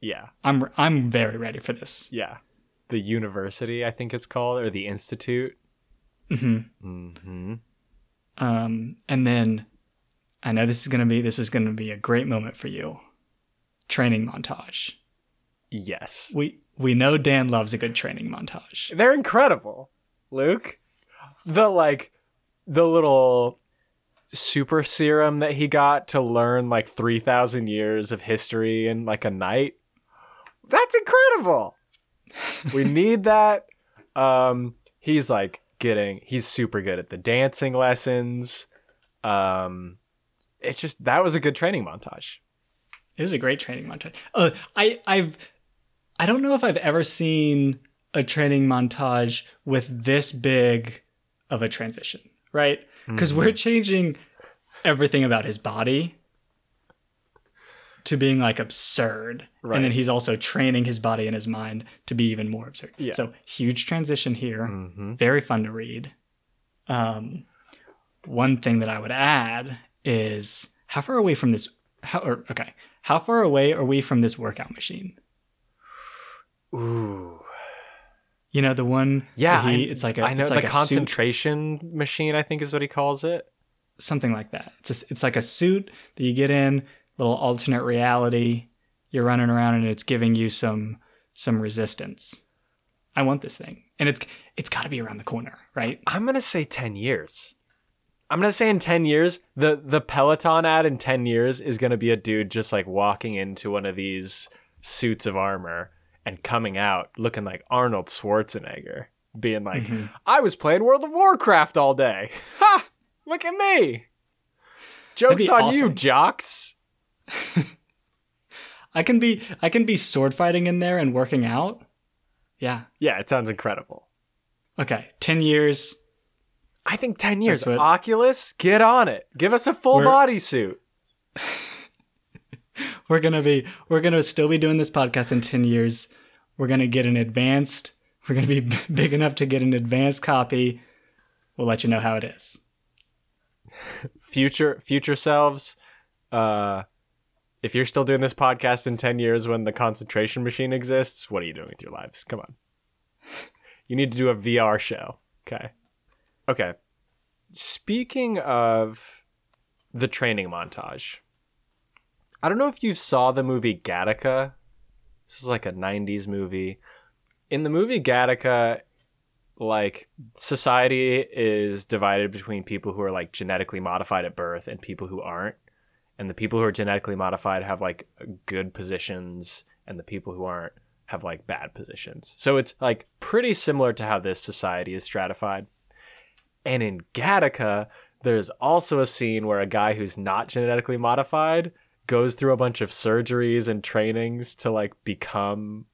Yeah. I'm very ready for this. Yeah. The university, I think it's called, or the institute. Mm-hmm. Mm-hmm. And then I know this was going to be a great moment for you. Training montage. Yes. We know Dan loves a good training montage. They're incredible, Luke. The little super serum that he got to learn like 3,000 years of history in like a night. That's incredible. We need that. He's like he's super good at the dancing lessons. It's just, that was a good training montage. It was a great training montage. I don't know if I've ever seen a training montage with this big of a transition. Right? Because mm-hmm. we're changing everything about his body to being like absurd. Right. And then he's also training his body and his mind to be even more absurd. Yeah. So huge transition here. Mm-hmm. Very fun to read. One thing that I would add is how far away are we from this workout machine? Ooh. You know, the one, yeah, it's like a, I know, it's like the concentration machine, I think is what he calls it. Something like that. It's like a suit that you get in, little alternate reality. You're running around and it's giving you some resistance. I want this thing. And it's got to be around the corner, right? I'm going to say 10 years. I'm going to say in 10 years, the Peloton ad in 10 years is going to be a dude just like walking into one of these suits of armor and coming out looking like Arnold Schwarzenegger, being like, mm-hmm. I was playing World of Warcraft all day. Ha! Look at me. Joke's on awesome. You, jocks. I can be sword fighting in there and working out. Yeah. Yeah, it sounds incredible. Okay, 10 years. I think 10 years. Oculus, get on it. Give us a full body suit. We're gonna still be doing this podcast in 10 years. We're gonna be big enough to get an advanced copy. We'll let you know how it is. Future selves, if you're still doing this podcast in 10 years when the concentration machine exists, what are you doing with your lives? Come on. You need to do a VR show. Okay. Okay. Speaking of the training montage. I don't know if you saw the movie Gattaca. This is like a 90s movie. In the movie Gattaca, like, society is divided between people who are like genetically modified at birth and people who aren't. And the people who are genetically modified have like good positions, and the people who aren't have like bad positions. So it's like pretty similar to how this society is stratified. And in Gattaca, there's also a scene where a guy who's not genetically modified goes through a bunch of surgeries and trainings to like become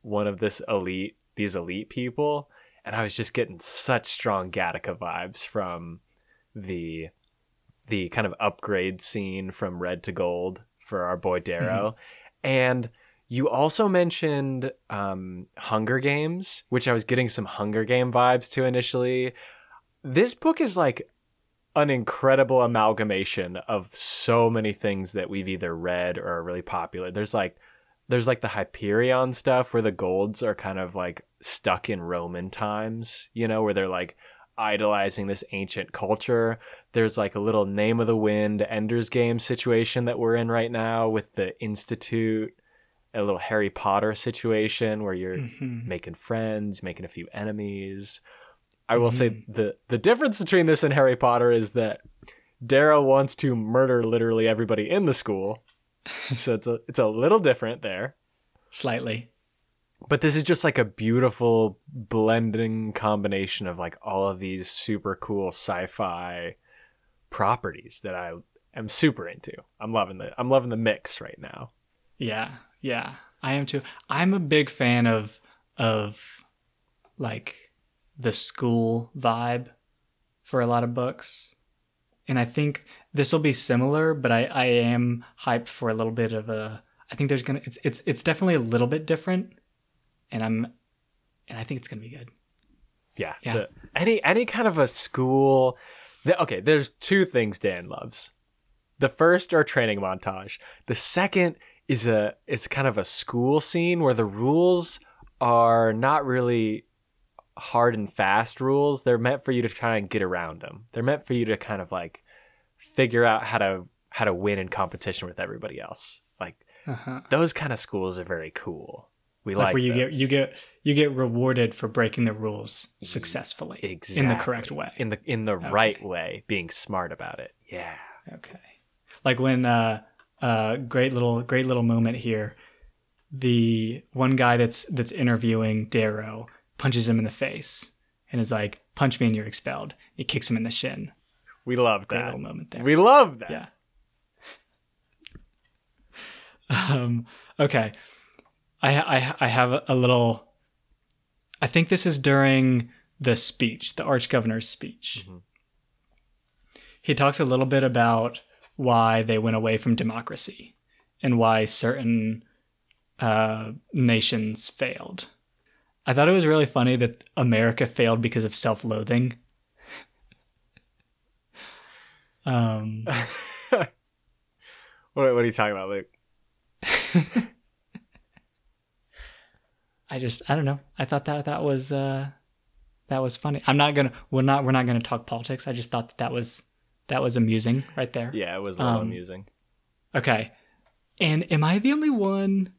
one of these elite people. And I was just getting such strong Gattaca vibes from the kind of upgrade scene from Red to Gold for our boy Darrow. Mm-hmm. And you also mentioned Hunger Games, which I was getting some Hunger Game vibes to initially. This book is like an incredible amalgamation of so many things that we've either read or are really popular. There's like the Hyperion stuff where the golds are kind of like stuck in Roman times, you know, where they're like idolizing this ancient culture. There's like a little Name of the Wind, Ender's Game situation that we're in right now with the Institute, a little Harry Potter situation where you're making friends, making a few enemies. I will say the difference between this and Harry Potter is that Darrow wants to murder literally everybody in the school. So it's a little different there. Slightly. But this is just like a beautiful blending combination of like all of these super cool sci-fi properties that I am super into. I'm loving the mix right now. Yeah. I am too. I'm a big fan of like the school vibe for a lot of books. And I think this will be similar, but I am hyped for a little bit of a, I think there's going to, it's definitely a little bit different, and I think it's going to be good. Yeah. Any kind of a school. Okay. There's two things Dan loves. The first are training montage. The second is kind of a school scene where the rules are not really hard and fast rules. They're meant for you to try and get around them. They're meant for you to kind of like figure out how to win in competition with everybody else. Like those kind of schools are very cool. We like where you get rewarded for breaking the rules successfully, exactly, in the correct way, in the right way, being smart about it. Yeah. Okay. Like when great little moment here. The one guy that's interviewing Darrow punches him in the face and is like, "Punch me and you're expelled." He kicks him in the shin. We love that. Great little moment there. We love that. Yeah. Okay. I have a little. I think this is during the speech, the Arch Governor's speech. Mm-hmm. He talks a little bit about why they went away from democracy and why certain nations failed. I thought it was really funny that America failed because of self-loathing. What are you talking about, Luke? I don't know. I thought that was funny. We're not gonna talk politics. I just thought that was amusing right there. Yeah, it was a little amusing. Okay. And am I the only one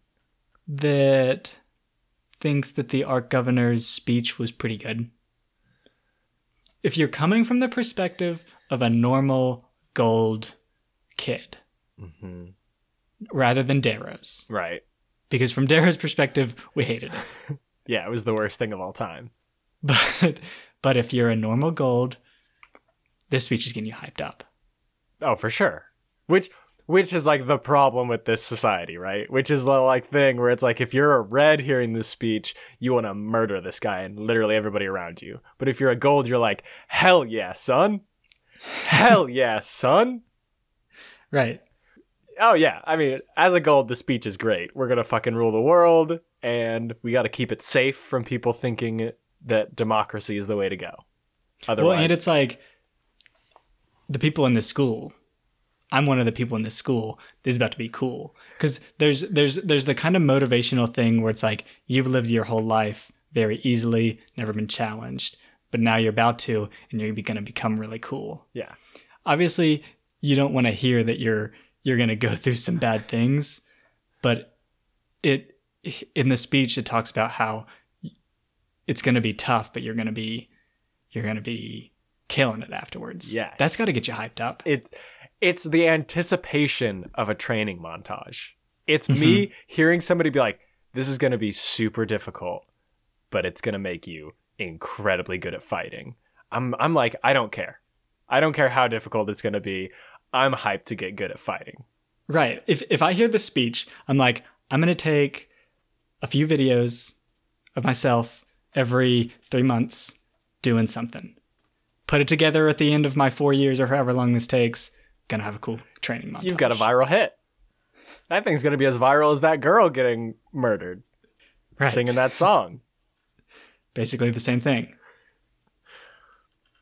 that thinks that the Arch Governor's speech was pretty good? If you're coming from the perspective of a normal gold kid, rather than Darrow's. Right. Because from Darrow's perspective, we hated it. Yeah, it was the worst thing of all time. But if you're a normal gold, this speech is getting you hyped up. Oh, for sure. Which is like the problem with this society, right? Which is the like thing where it's like, if you're a red hearing this speech, you want to murder this guy and literally everybody around you. But if you're a gold, you're like, hell yeah, son. Hell yeah, son. Right. Oh, yeah. I mean, as a gold, the speech is great. We're going to fucking rule the world, and we got to keep it safe from people thinking that democracy is the way to go. Otherwise. Well, and it's like the people in this school. I'm one of the people in this school. This is about to be cool. Because there's the kind of motivational thing where it's like, you've lived your whole life very easily, never been challenged, but now you're about to, and you're going to become really cool. Yeah. Obviously, you don't want to hear that you're going to go through some bad things, but in the speech, it talks about how it's going to be tough, but you're going to be killing it afterwards. Yes. That's got to get you hyped up. It's the anticipation of a training montage. It's me hearing somebody be like, this is going to be super difficult, but it's going to make you incredibly good at fighting. I'm like, I don't care. I don't care how difficult it's going to be. I'm hyped to get good at fighting. Right. If I hear the speech, I'm like, I'm going to take a few videos of myself every 3 months doing something. Put it together at the end of my 4 years or however long this takes. Gonna have a cool training montage. You've got a viral hit. That thing's gonna be as viral as that girl getting murdered, right, singing that song. Basically the same thing.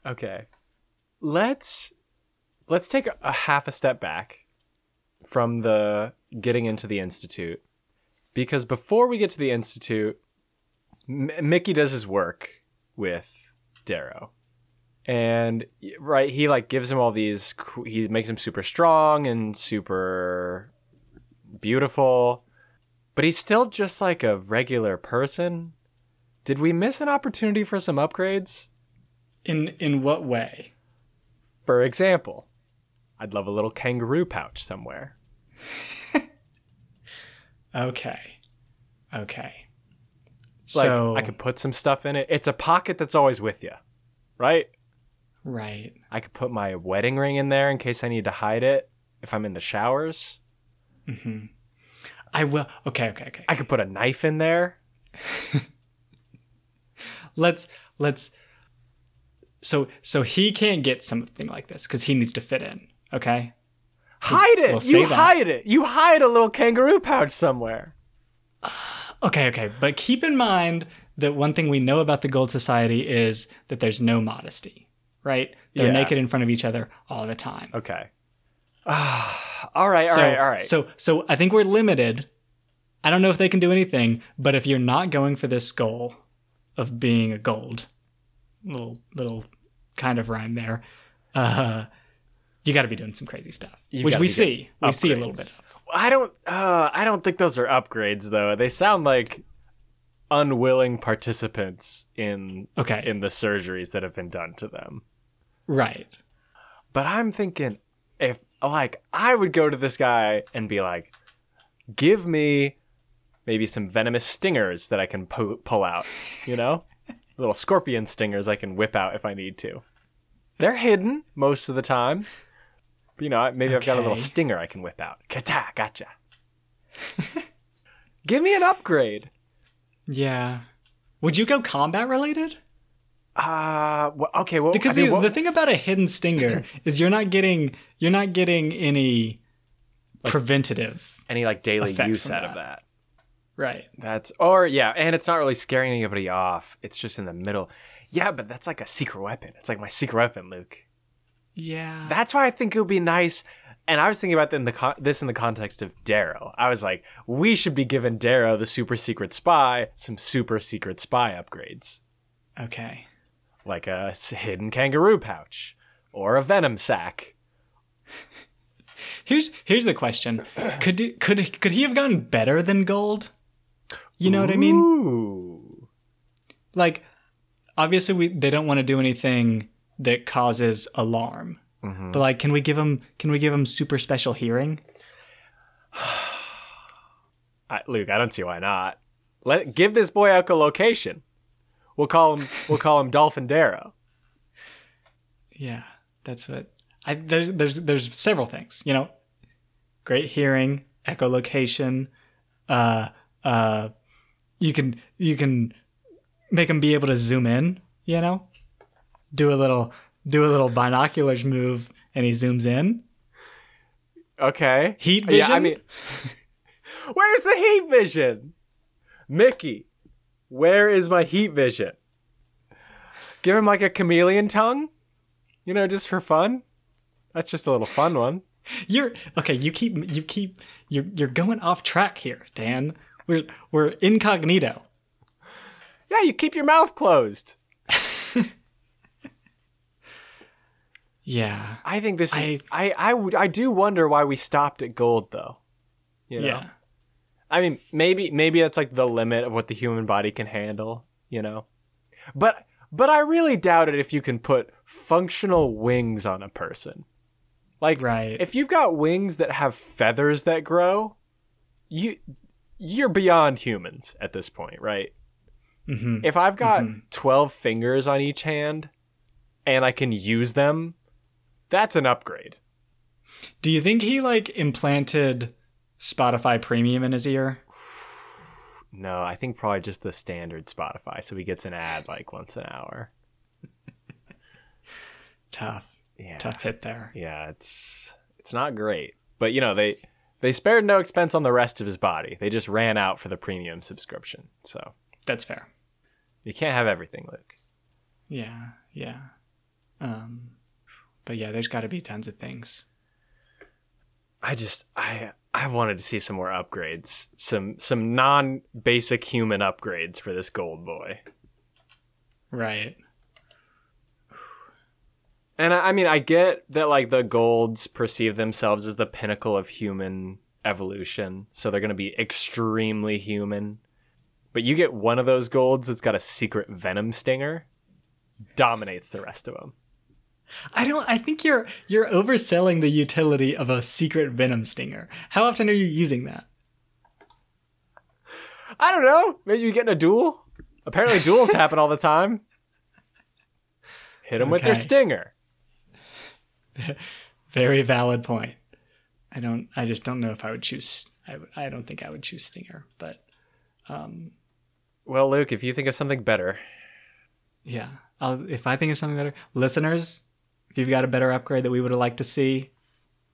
Okay. Let's let's take a half a step back from the getting into the Institute, because before we get to the Institute, Mickey does his work with Darrow, and right, he like gives him all these. He makes him super strong and super beautiful, but he's still just like a regular person. Did we miss an opportunity for some upgrades? In what way? For example, I'd love a little kangaroo pouch somewhere. Okay. Like, so I could put some stuff in it. It's a pocket that's always with you, right? Right. I could put my wedding ring in there in case I need to hide it if I'm in the showers. Mm-hmm. I will. Okay. I could put a knife in there. Let's. So he can't get something like this because he needs to fit in. Okay. Hide it. You hide a little kangaroo pouch somewhere. Okay. But keep in mind that one thing we know about the Gold Society is that there's no modesty, right? They're naked in front of each other all the time. Okay. All right. So I think we're limited. I don't know if they can do anything, but if you're not going for this goal of being a gold, little kind of rhyme there, you got to be doing some crazy stuff, which we see. We see a little bit. I don't think those are upgrades though. They sound like unwilling participants in the surgeries that have been done to them. Right. But I'm thinking if like I would go to this guy and be like, give me maybe some venomous stingers that I can pull out, you know? Little scorpion stingers I can whip out if I need to. They're hidden most of the time. You know, maybe I've got a little stinger I can whip out. Gotcha. Give me an upgrade. Yeah. Would you go combat related? Well, because the thing about a hidden stinger is you're not getting any like, preventative, any like daily use out of that. Right. And it's not really scaring anybody off. It's just in the middle. Yeah, but that's like a secret weapon. It's like my secret weapon, Luke. Yeah. That's why I think it would be nice. And I was thinking about this in the context of Darrow. I was like, we should be giving Darrow, the super secret spy, some super secret spy upgrades. Okay. Like a hidden kangaroo pouch or a venom sack. Here's the question. Could he have gotten better than gold? You know what I mean? Ooh. Like, obviously they don't want to do anything that causes alarm. Mm-hmm. But like, can we give him super special hearing? Luke, I don't see why not. Give this boy a location. We'll call him Dolphin Darrow. Yeah, that's what there's several things, you know. Great hearing, echolocation, you can make him be able to zoom in, you know. Do a little binoculars move, and he zooms in. Okay. Heat vision? Yeah, I mean... Where's the heat vision? Mickey, where is my heat vision? Give him, like, a chameleon tongue? You know, just for fun? That's just a little fun one. You're going off track here, Dan. We're incognito. Yeah, you keep your mouth closed. Yeah, I think this. I do wonder why we stopped at gold, though. You know? Yeah, I mean, maybe that's like the limit of what the human body can handle. You know, but I really doubt it if you can put functional wings on a person. Like, right. If you've got wings that have feathers that grow, you're beyond humans at this point, right? Mm-hmm. If I've got 12 fingers on each hand and I can use them. That's an upgrade. Do you think he, like, implanted Spotify Premium in his ear? No, I think probably just the standard Spotify, so he gets an ad, like, once an hour. Tough. Yeah. Tough hit there. Yeah, it's not great. But, you know, they spared no expense on the rest of his body. They just ran out for the premium subscription, so. That's fair. You can't have everything, Luke. Yeah. But yeah, there's got to be tons of things. I wanted to see some more upgrades, some non-basic human upgrades for this gold boy. Right. And I mean, I get that like the golds perceive themselves as the pinnacle of human evolution, so they're going to be extremely human. But you get one of those golds that's got a secret venom stinger, dominates the rest of them. I think you're overselling the utility of a secret venom stinger. How often are you using that? I don't know. Maybe you get in a duel. Apparently duels happen all the time. Hit them with their stinger. Very valid point. I just don't know if I would choose. I don't think I would choose stinger, but well, Luke, if you think of something better. Yeah. If I think of something better, listeners, if you've got a better upgrade that we would have liked to see,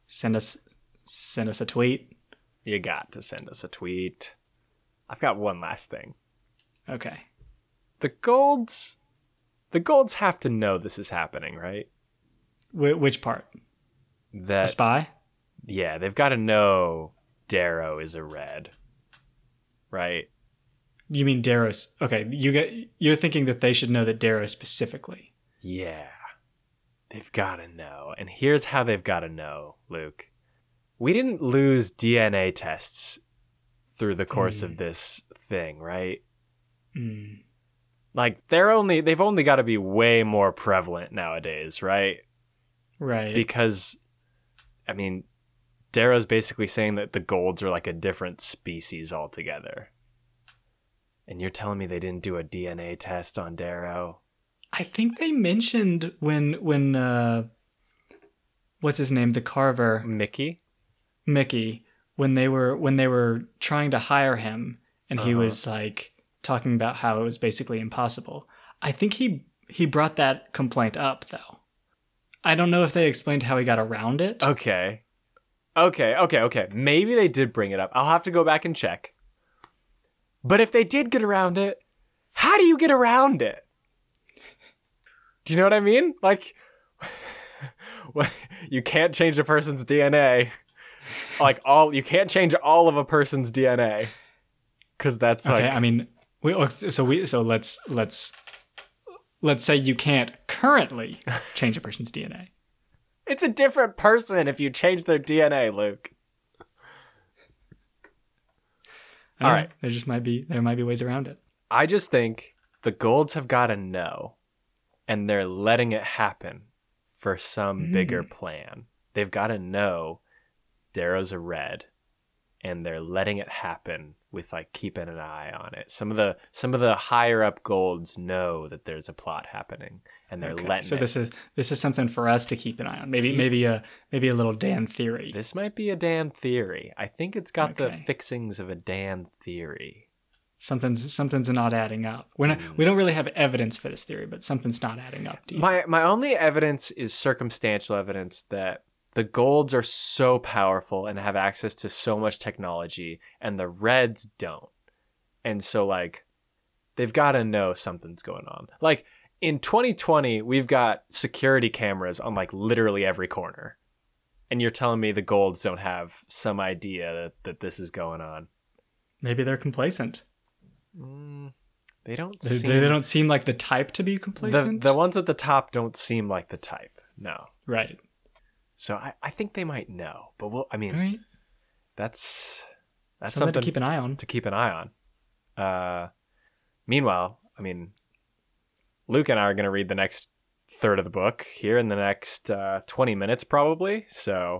send us a tweet. You got to send us a tweet. I've got one last thing. Okay. The golds have to know this is happening, right? Which part? That a spy? Yeah, they've got to know Darrow is a red, right? You mean Darrow's? Okay, you're thinking that they should know that Darrow specifically. Yeah. They've got to know. And here's how they've got to know, Luke. We didn't lose DNA tests through the course of this thing, right? Mm. Like, they've only got to be way more prevalent nowadays, right? Right. Because, I mean, Darrow's basically saying that the golds are like a different species altogether. And you're telling me they didn't do a DNA test on Darrow? I think they mentioned when what's his name, the Carver, Mickey, when they were trying to hire him, and he was like talking about how it was basically impossible. I think he brought that complaint up though. I don't know if they explained how he got around it. Okay. Maybe they did bring it up. I'll have to go back and check. But if they did get around it, how do you get around it? Do you know what I mean? Like, you can't change a person's DNA. Like, you can't change all of a person's DNA, because that's like. Okay, I mean, let's say you can't currently change a person's DNA. It's a different person if you change their DNA, Luke. All right. There might be ways around it. I just think the golds have got to know, and they're letting it happen for some bigger plan. They've got to know Darrow's a red, and they're letting it happen with like keeping an eye on it. Some of the higher up golds know that there's a plot happening, and they're letting. So this is something for us to keep an eye on. Maybe a little Dan theory. This might be a Dan theory. I think it's got the fixings of a Dan theory. Something's not adding up. We don't really have evidence for this theory, but something's not adding up. My only evidence is circumstantial evidence that the golds are so powerful and have access to so much technology, and the reds don't. And so, like, they've got to know something's going on. Like, in 2020, we've got security cameras on, like, literally every corner. And you're telling me the golds don't have some idea that this is going on. Maybe they're complacent. They don't seem like the type to be complacent? The ones at the top don't seem like the type, no. Right. So I think they might know, but right. That's something to keep an eye on. Meanwhile, I mean, Luke and I are going to read the next third of the book here in the next 20 minutes, probably. So,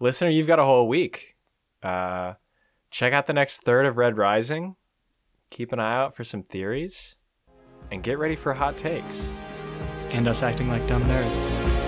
listener, you've got a whole week. Check out the next third of Red Rising. Keep an eye out for some theories, and get ready for hot takes and us acting like dumb nerds.